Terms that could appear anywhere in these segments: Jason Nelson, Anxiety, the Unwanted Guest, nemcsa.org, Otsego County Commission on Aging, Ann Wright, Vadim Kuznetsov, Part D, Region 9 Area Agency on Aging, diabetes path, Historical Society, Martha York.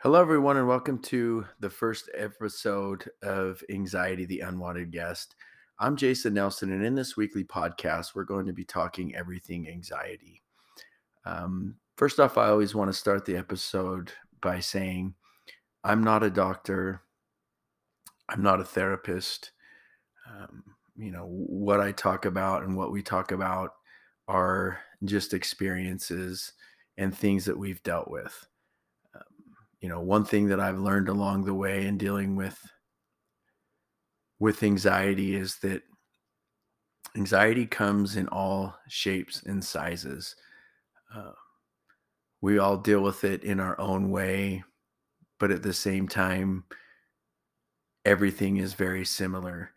Hello, everyone, and welcome to the first episode of Anxiety, the Unwanted Guest. I'm Jason Nelson, and in this weekly podcast, we're going to be talking everything anxiety. First off, I always want to start the episode by saying I'm not a doctor. I'm not a therapist. What I talk about and what we talk about are just experiences and things that we've dealt with. One thing that I've learned along the way in dealing with anxiety is that anxiety comes in all shapes and sizes. We all deal with it in our own way, but at the same time, everything is very similar.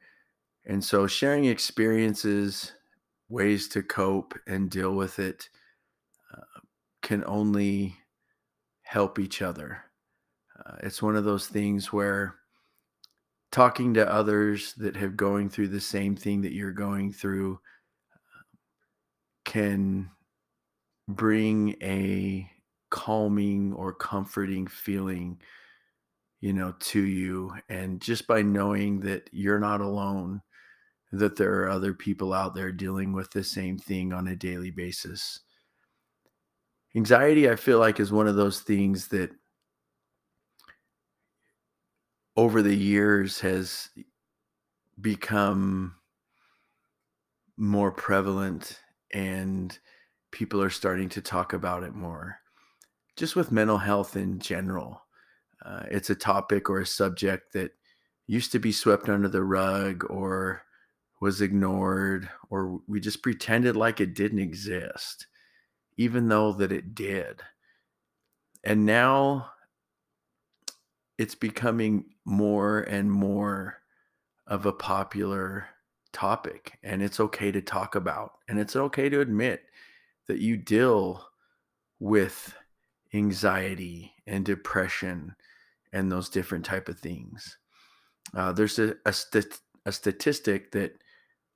And so sharing experiences, ways to cope and deal with it, can only help each other. It's one of those things where talking to others that have going through the same thing that you're going through can bring a calming or comforting feeling, to you. And just by knowing that you're not alone, that there are other people out there dealing with the same thing on a daily basis. Anxiety, I feel like, is one of those things that over the years has become more prevalent and people are starting to talk about it more. Just with mental health in general, it's a topic or a subject that used to be swept under the rug or was ignored, or we just pretended like it didn't exist, even though that it did. And now it's becoming more and more of a popular topic, and it's okay to talk about, and it's okay to admit that you deal with anxiety and depression and those different type of things. There's a statistic that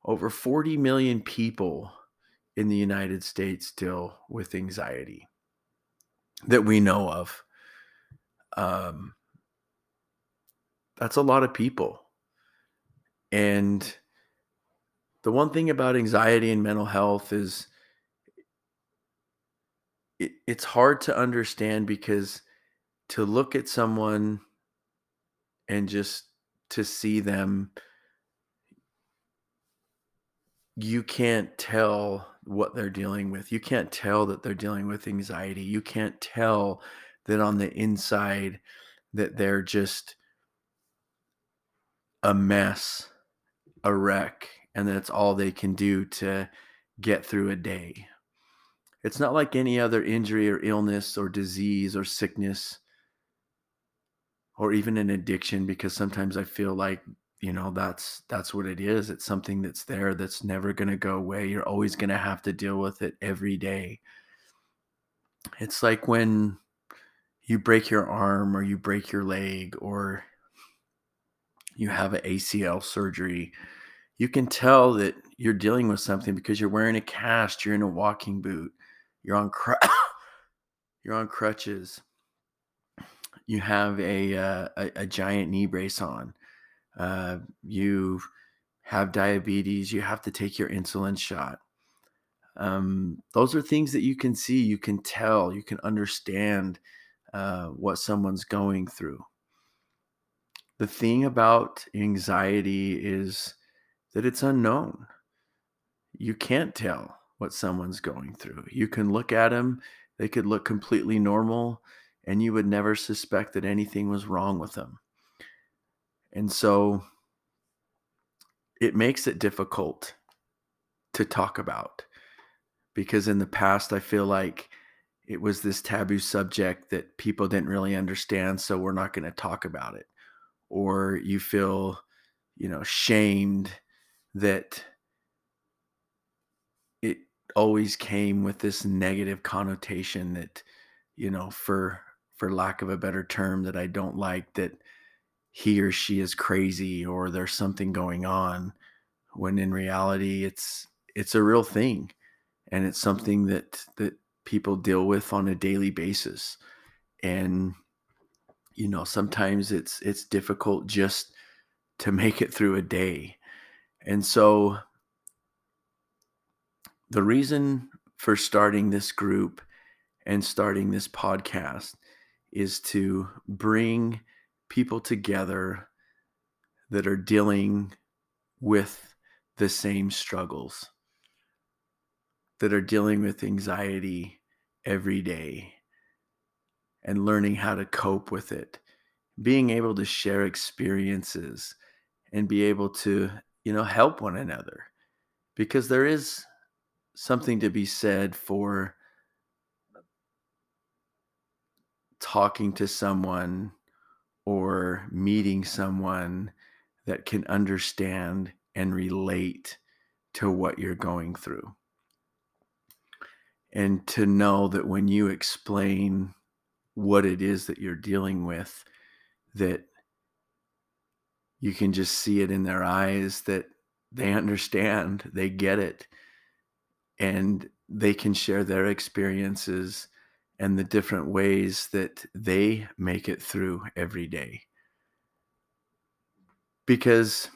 over 40 million people in the United States deal with anxiety that we know of. That's a lot of people. And the one thing about anxiety and mental health is it's hard to understand, because to look at someone and just to see them, you can't tell what they're dealing with. You can't tell that they're dealing with anxiety. You can't tell that on the inside that they're just a mess, a wreck, and that's all they can do to get through a day. It's not like any other injury or illness or disease or sickness or even an addiction, because sometimes I feel like that's what it is. It's something that's there that's never going to go away. You're always going to have to deal with it every day. It's like when you break your arm or you break your leg or you have an ACL surgery, you can tell that you're dealing with something because you're wearing a cast, you're in a walking boot, you're on crutches, you have a giant knee brace on. You have diabetes, you have to take your insulin shot. Those are things that you can see, you can tell, you can understand what someone's going through. The thing about anxiety is that it's unknown. You can't tell what someone's going through. You can look at them, they could look completely normal, and you would never suspect that anything was wrong with them. And so it makes it difficult to talk about, because in the past, I feel like it was this taboo subject that people didn't really understand, so we're not going to talk about it. Or you feel, shamed that it always came with this negative connotation that, for lack of a better term that I don't like, that he or she is crazy or there's something going on, when in reality it's a real thing, and it's something that people deal with on a daily basis. And You know, sometimes it's difficult just to make it through a day. And so the reason for starting this group and starting this podcast is to bring people together that are dealing with the same struggles, that are dealing with anxiety every day, and learning how to cope with it, being able to share experiences and be able to, you know, help one another, because there is something to be said for talking to someone or meeting someone that can understand and relate to what you're going through. And to know that when you explain what it is that you're dealing with, that you can just see it in their eyes, that they understand, they get it, and they can share their experiences and the different ways that they make it through every day. Because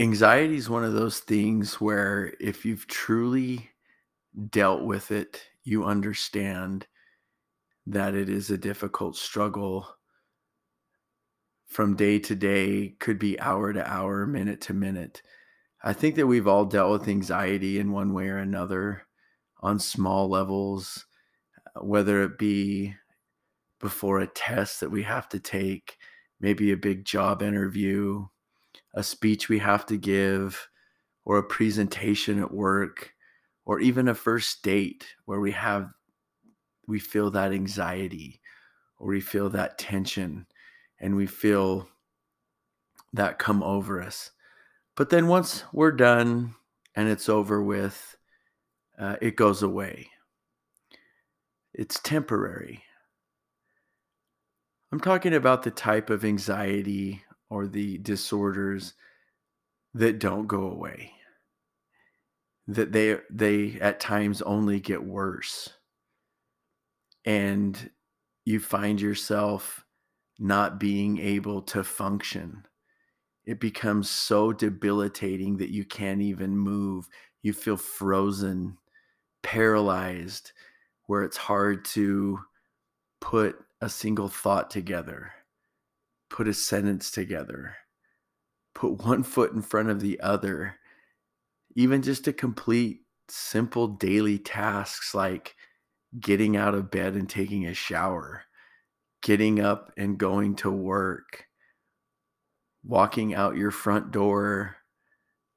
anxiety is one of those things where if you've truly dealt with it, you understand that it is a difficult struggle from day to day, could be hour to hour, minute to minute. I think that we've all dealt with anxiety in one way or another on small levels, whether it be before a test that we have to take, maybe a big job interview, a speech we have to give, or a presentation at work, or even a first date where we feel that anxiety, or we feel that tension, and we feel that come over us. But then once we're done and it's over with, it goes away. It's temporary. I'm talking about the type of anxiety or the disorders that don't go away, that they at times only get worse. And you find yourself not being able to function. It becomes so debilitating that you can't even move. You feel frozen, paralyzed, where it's hard to put a single thought together, put a sentence together, put one foot in front of the other, even just to complete simple daily tasks like getting out of bed and taking a shower, getting up and going to work, walking out your front door,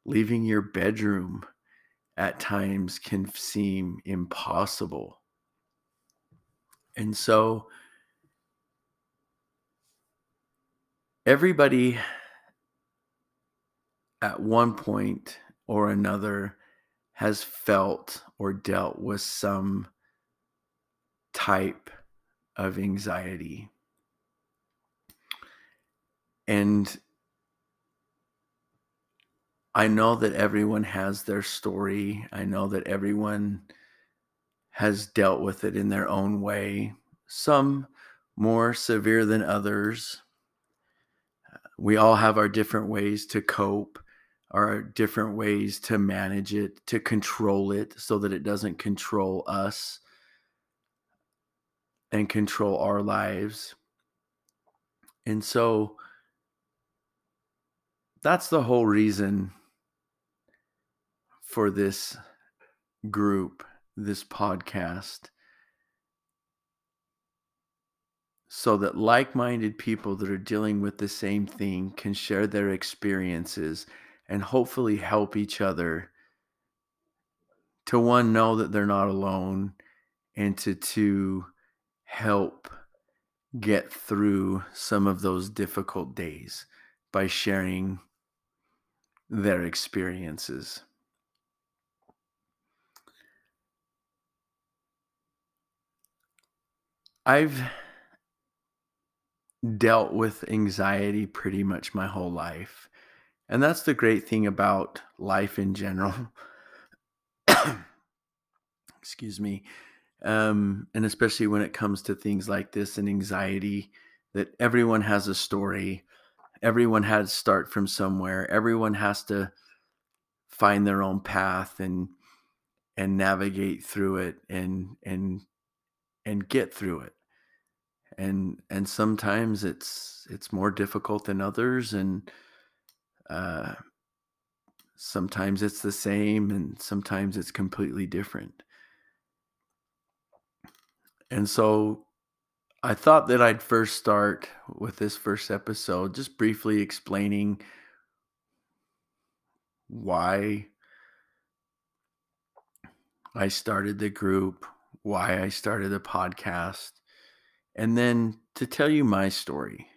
leaving your bedroom at times can seem impossible. And so everybody at one point or another has felt or dealt with some type of anxiety. And I know that everyone has their story. I know that everyone has dealt with it in their own way, some more severe than others. We all have our different ways to cope, our different ways to manage it, to control it so that it doesn't control us and control our lives. And so that's the whole reason for this group, this podcast, so that like-minded people that are dealing with the same thing can share their experiences and hopefully help each other to, one, know that they're not alone, and to, two, help get through some of those difficult days by sharing their experiences. I've dealt with anxiety pretty much my whole life. And that's the great thing about life in general. Excuse me. And especially when it comes to things like this and anxiety, that everyone has a story. Everyone has to start from somewhere. Everyone has to find their own path and navigate through it and get through it. And sometimes it's more difficult than others, and sometimes it's the same, and sometimes it's completely different. And so I thought that I'd first start with this first episode, just briefly explaining why I started the group, why I started the podcast, and then to tell you my story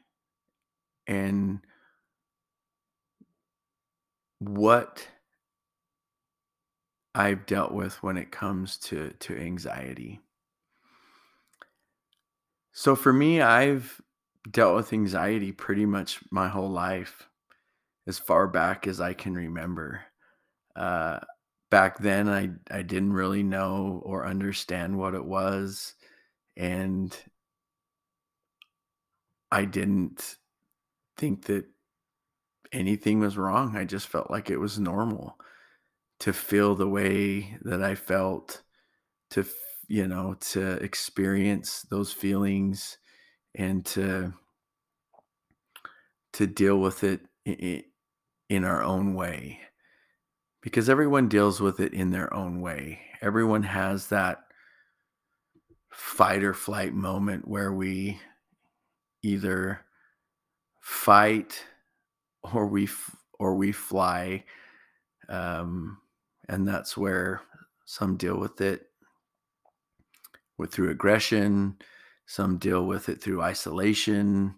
and what I've dealt with when it comes to anxiety. So for me, I've dealt with anxiety pretty much my whole life, as far back as I can remember. Back then, I didn't really know or understand what it was, and I didn't think that anything was wrong. I just felt like it was normal to feel the way that I felt, to to experience those feelings and to deal with it in our own way, because everyone deals with it in their own way. Everyone has that fight or flight moment where we either fight or we fly, and that's where some deal with it through aggression, some deal with it through isolation,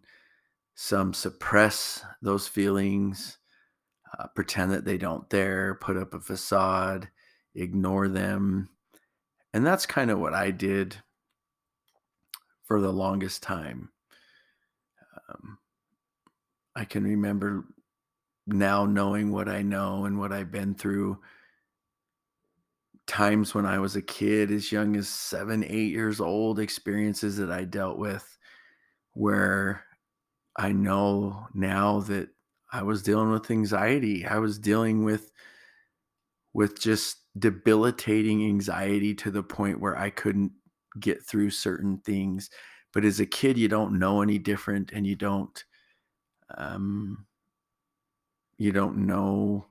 some suppress those feelings, pretend that they don't there, put up a facade, ignore them. And that's kind of what I did for the longest time. I can remember now, knowing what I know and what I've been through, times when I was a kid, as young as 7, 8 years old, experiences that I dealt with where I know now that I was dealing with anxiety. I was dealing with just debilitating anxiety to the point where I couldn't get through certain things. But as a kid, you don't know any different, and you don't know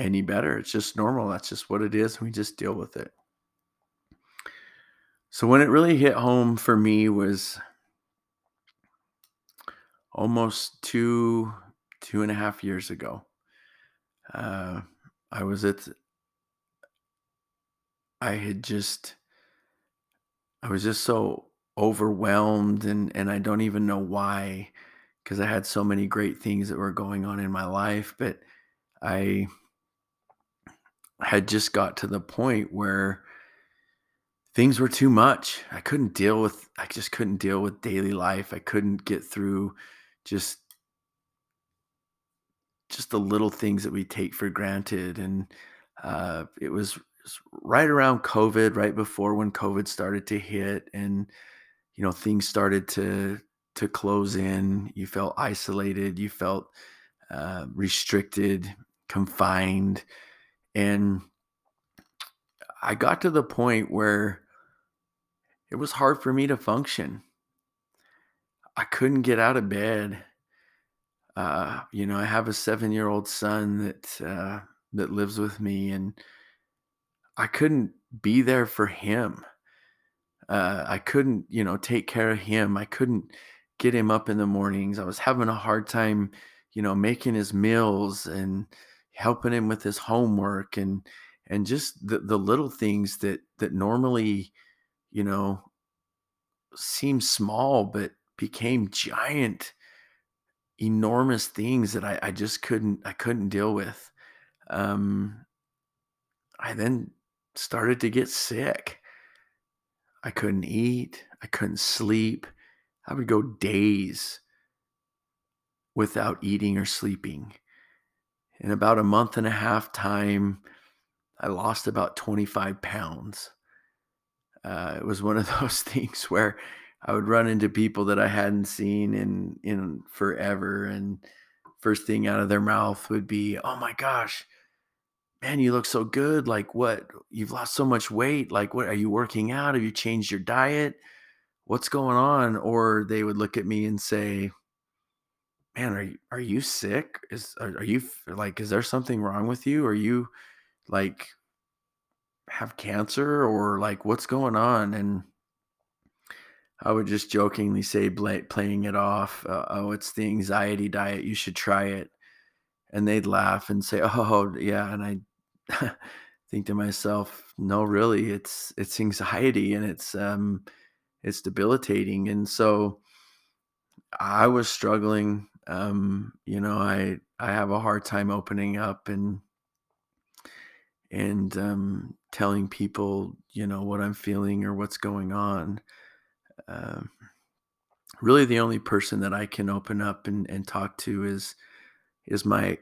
any better. It's just normal. That's just what it is. We just deal with it. So when it really hit home for me was almost two and a half years ago. I was just so overwhelmed, and I don't even know why, because I had so many great things that were going on in my life, but I had just got to the point where things were too much. I just couldn't deal with daily life. I couldn't get through just the little things that we take for granted. And it was right around COVID, right before when COVID started to hit, and, things started to close in. You felt isolated, you felt restricted, confined. And I got to the point where it was hard for me to function. I couldn't get out of bed. I have a 7-year-old son that lives with me, and I couldn't be there for him. I couldn't, take care of him. I couldn't get him up in the mornings. I was having a hard time, making his meals and helping him with his homework, and just the little things that normally, seem small, but became giant, enormous things that I just couldn't deal with. I then started to get sick. I couldn't eat. I couldn't sleep. I would go days without eating or sleeping. In about a month and a half time, I lost about 25 pounds. It was one of those things where I would run into people that I hadn't seen in forever, and first thing out of their mouth would be, "Oh my gosh, man, you look so good. Like, what? You've lost so much weight. Like, what, are you working out? Have you changed your diet? What's going on?" Or they would look at me and say, "Man, are you sick? Are you like, is there something wrong with you? Are you like have cancer, or like what's going on?" And I would just jokingly say, playing it off, "Oh, it's the anxiety diet. You should try it." And they'd laugh and say, "Oh yeah." And I think to myself, no, really, it's anxiety, and it's debilitating. And so I was struggling. I have a hard time opening up and telling people, what I'm feeling or what's going on. Really the only person that I can open up and talk to is my,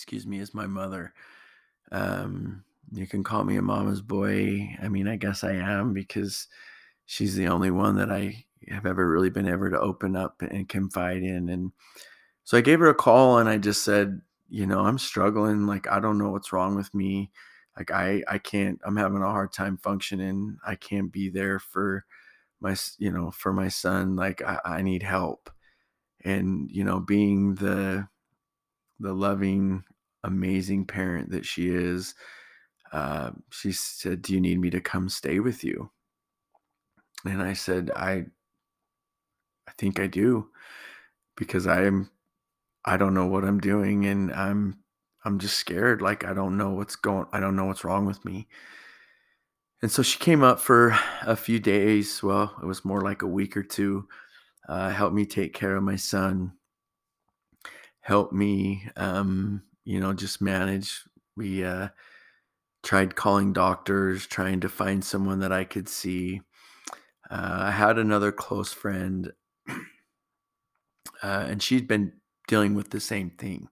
is my mother. You can call me a mama's boy. I mean, I guess I am, because she's the only one that I have ever really been able to open up and confide in. And so I gave her a call and I just said, I'm struggling. Like, I don't know what's wrong with me. Like I'm having a hard time functioning. I can't be there for my son. Like I need help. And, being the loving, amazing parent that she is, she said, "Do you need me to come stay with you?" And I said, I think I do, because I don't know what I'm doing, and I'm just scared. Like, I don't know what's wrong with me. And so she came up for a few days. Well, it was more like a week or two. Helped me take care of my son. Helped me, just manage. We tried calling doctors, trying to find someone that I could see. I had another close friend, and she'd been dealing with the same thing.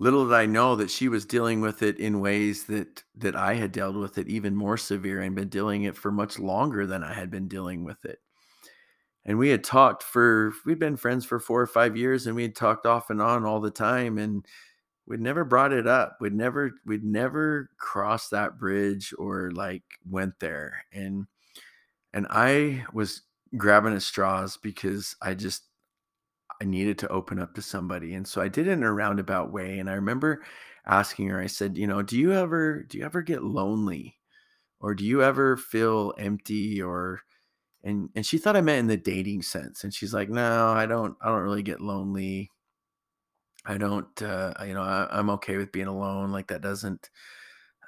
Little did I know that she was dealing with it in ways that I had dealt with it, even more severe, and been dealing it for much longer than I had been dealing with it. And we'd been friends for 4 or 5 years, and we had talked off and on all the time, and we'd never brought it up. We'd never crossed that bridge or like went there. And I was grabbing at straws because I needed to open up to somebody. And so I did it in a roundabout way. And I remember asking her, I said, do you ever get lonely, or do you ever feel empty? And she thought I meant in the dating sense. And she's like, "No, I don't really get lonely. I don't, I'm okay with being alone. Like, that doesn't,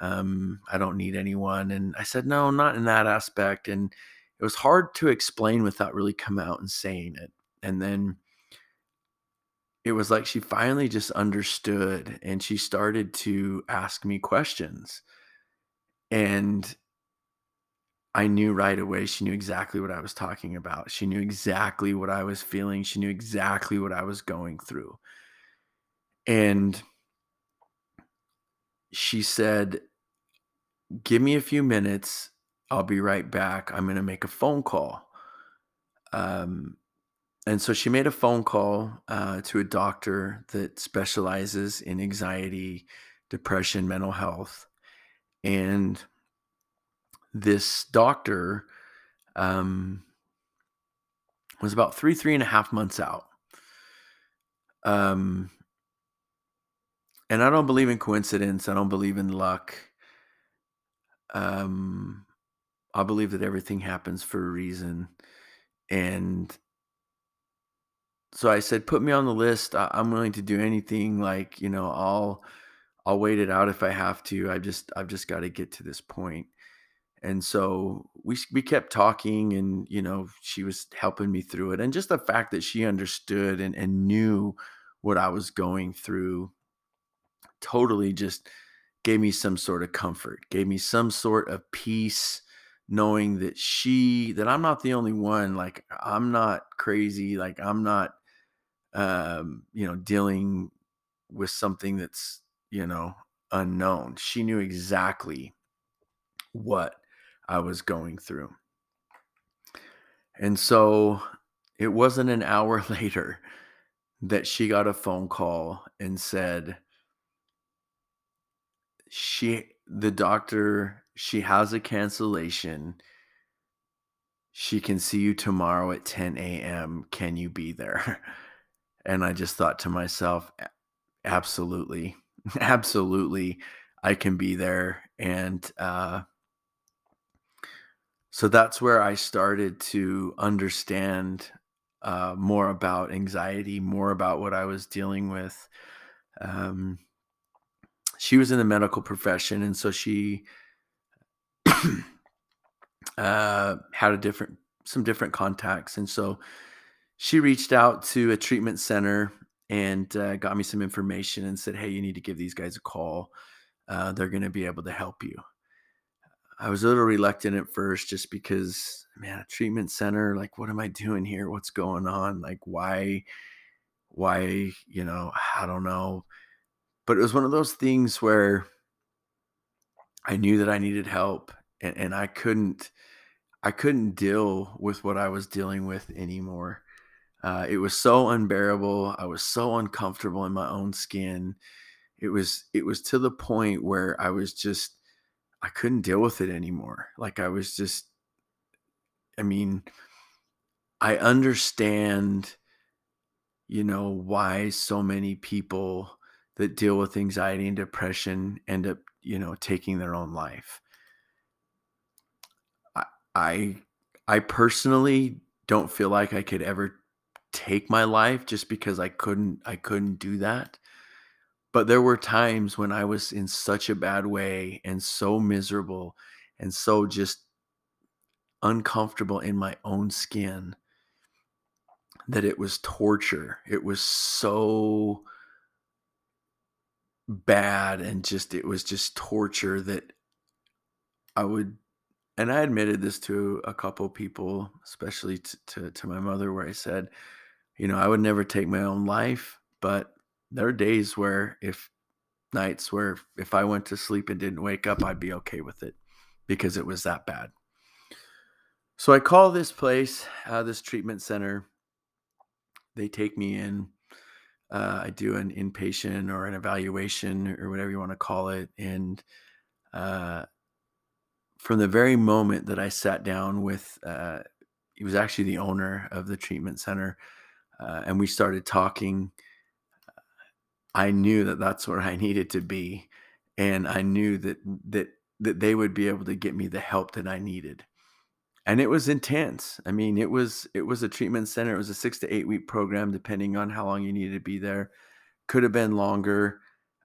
I don't need anyone." And I said, "No, not in that aspect." And it was hard to explain without really coming out and saying it. And then it was like she finally just understood, and she started to ask me questions. And I knew right away she knew exactly what I was talking about. She knew exactly what I was feeling. She knew exactly what I was going through. And she said, "Give me a few minutes. I'll be right back. I'm going to make a phone call." And so she made a phone call to a doctor that specializes in anxiety, depression, mental health. And this doctor was about three and a half months out. And I don't believe in coincidence. I don't believe in luck. I believe that everything happens for a reason. And so I said, "Put me on the list. I'm willing to do anything. Like, I'll wait it out if I have to. I've just got to get to this point." And so we kept talking, and, she was helping me through it. And just the fact that she understood and knew what I was going through totally just gave me some sort of comfort, gave me some sort of peace, knowing that that I'm not the only one. Like, I'm not crazy. Like, I'm not, dealing with something that's, unknown. She knew exactly what I was going through. And so it wasn't an hour later that she got a phone call and said, the doctor has a cancellation. She can see you tomorrow at 10 a.m. Can you be there? And I just thought to myself, absolutely, absolutely, I can be there. And so that's where I started to understand more about anxiety, more about what I was dealing with. She was in the medical profession, and so she had some different contacts. And so she reached out to a treatment center and got me some information and said, hey, you need to give these guys a call. They're going to be able to help you. I was a little reluctant at first just because, man, a treatment center, like, what am I doing here? What's going on? Like, why, you know, I don't know. But it was one of those things where I knew that I needed help, and I couldn't deal with what I was dealing with anymore. It was so unbearable. I was so uncomfortable in my own skin. It was to the point where I couldn't deal with it anymore. Like, I understand, you know, why so many people that deal with anxiety and depression end up, you know, taking their own life. I personally don't feel like I could ever take my life just because I couldn't do that. But there were times when I was in such a bad way and so miserable and so just uncomfortable in my own skin that it was torture. It was so bad, and it was just torture that I admitted this to a couple people, especially to my mother, where I said, you know, I would never take my own life, but there are days where if I went to sleep and didn't wake up, I'd be okay with it because it was that bad. So I call this place, this treatment center. They take me in. I do an inpatient or an evaluation or whatever you want to call it. And from the very moment that I sat down with, he was actually the owner of the treatment center, and we started talking, I knew that that's where I needed to be. And I knew that they would be able to get me the help that I needed. And it was intense. I mean, it was a treatment center. It was a 6 to 8 week program, depending on how long you needed to be there. Could have been longer.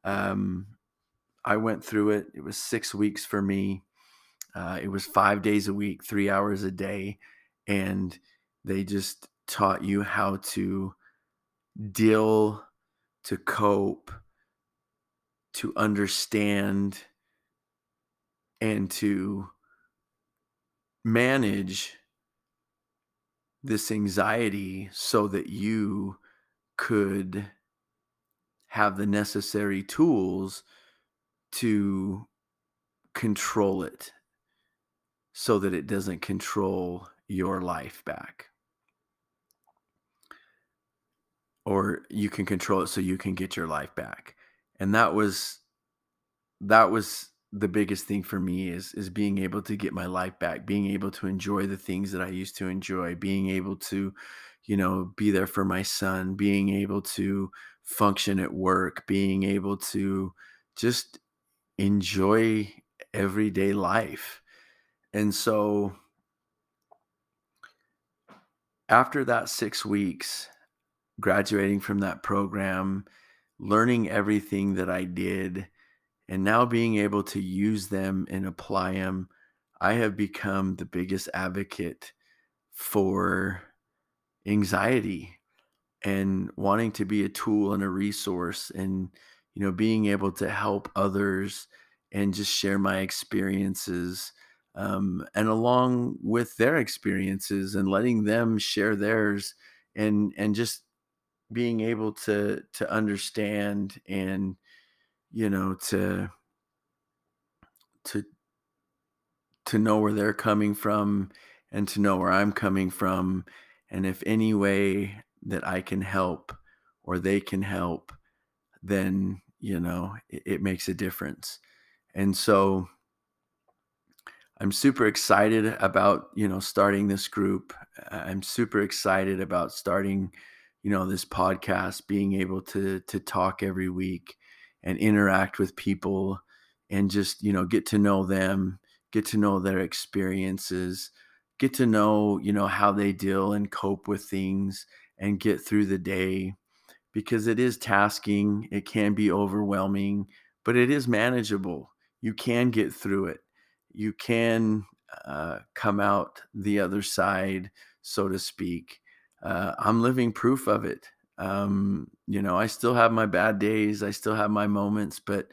I went through it. It was 6 weeks for me. It was 5 days a week, 3 hours a day. And they just taught you how to deal, to cope, to understand, and to manage this anxiety so that you could have the necessary tools to control it so that it doesn't control your life back. Or you can control it so you can get your life back. And that was the biggest thing for me is being able to get my life back, being able to enjoy the things that I used to enjoy, being able to, you know, be there for my son, being able to function at work, being able to just enjoy everyday life. And so after that 6 weeks, graduating from that program, learning everything that I did, and now being able to use them and apply them, I have become the biggest advocate for anxiety and wanting to be a tool and a resource and, you know, being able to help others and just share my experiences and along with their experiences and letting them share theirs and just being able to understand and, you know, to know where they're coming from and to know where I'm coming from. And if any way that I can help or they can help, then, you know, it makes a difference. And so I'm super excited about, you know, starting this group. I'm super excited about starting, you know, this podcast, being able to talk every week and interact with people and just, you know, get to know them, get to know their experiences, get to know, you know, how they deal and cope with things and get through the day, because it is tasking. It can be overwhelming, but it is manageable. You can get through it. You can come out the other side, so to speak. I'm living proof of it. You know, I still have my bad days. I still have my moments, but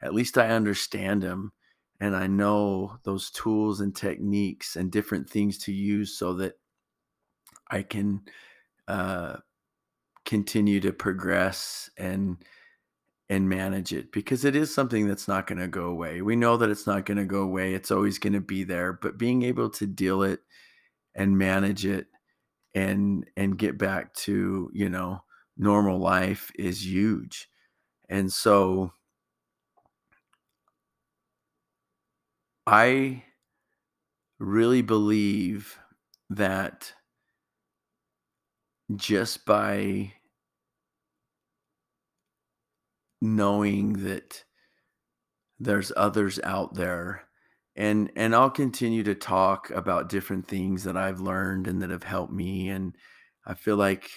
at least I understand them. And I know those tools and techniques and different things to use so that I can continue to progress and manage it, because it is something that's not going to go away. We know that it's not going to go away. It's always going to be there, but being able to deal it and manage it and get back to, you know, normal life is huge. And so I really believe that just by knowing that there's others out there, and I'll continue to talk about different things that I've learned and that have helped me. And I feel like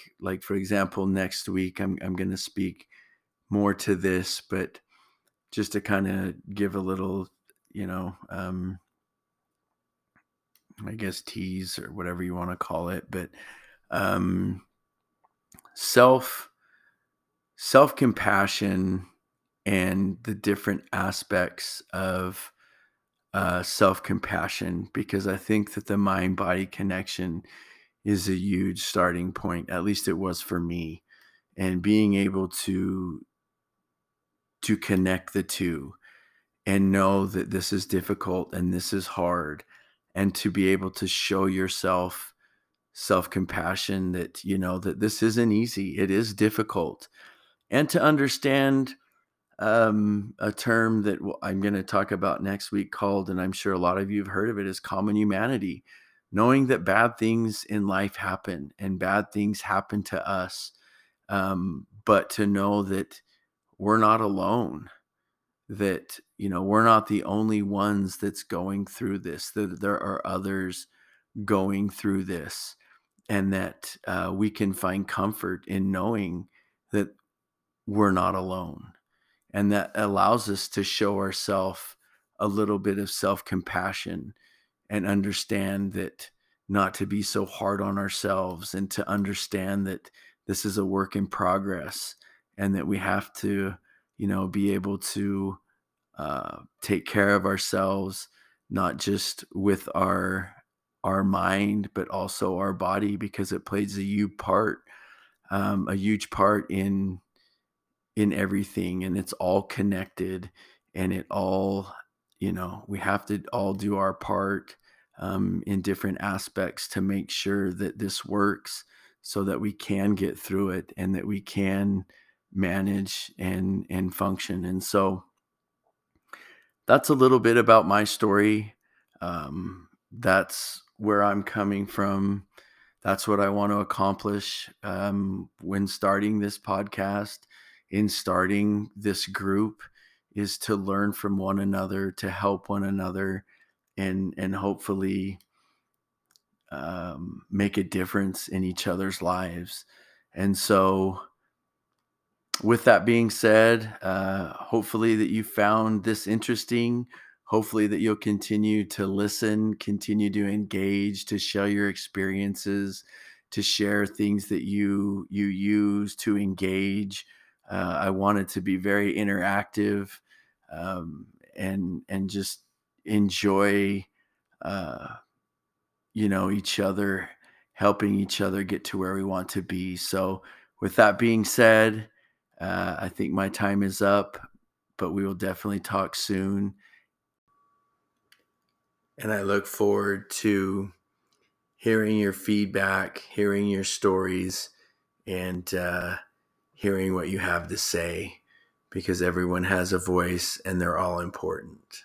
for example, next week I'm going to speak more to this, but just to kind of give a little, you know, I guess tease or whatever you want to call it, but self-compassion and the different aspects of self-compassion, because I think that the mind-body connection is a huge starting point. At least it was for me, and being able to connect the two. And know that this is difficult and this is hard, and to be able to show yourself self-compassion that, you know, that this isn't easy. It is difficult. And to understand a term that I'm going to talk about next week called, and I'm sure a lot of you have heard of it, is common humanity. Knowing that bad things in life happen and bad things happen to us. But to know that we're not alone. That, you know, we're not the only ones that's going through this, that there are others going through this, and that we can find comfort in knowing that we're not alone. And that allows us to show ourselves a little bit of self-compassion and understand that, not to be so hard on ourselves, and to understand that this is a work in progress, and that we have to, you know, be able to take care of ourselves, not just with our mind, but also our body, because it plays a huge part in everything, and it's all connected, and it all, you know, we have to all do our part in different aspects to make sure that this works, so that we can get through it and that we can manage and function. And so that's a little bit about my story. That's where I'm coming from. That's what I want to accomplish when starting this podcast, in starting this group, is to learn from one another, to help one another, and hopefully make a difference in each other's lives. And so with that being said, hopefully that you found this interesting. Hopefully that you'll continue to listen, continue to engage, to share your experiences, to share things that you use to engage. I want it to be very interactive, and just enjoy, you know, each other, helping each other get to where we want to be. So with that being said, I think my time is up. but we will definitely talk soon. And I look forward to hearing your feedback, hearing your stories, and hearing what you have to say, because everyone has a voice and they're all important.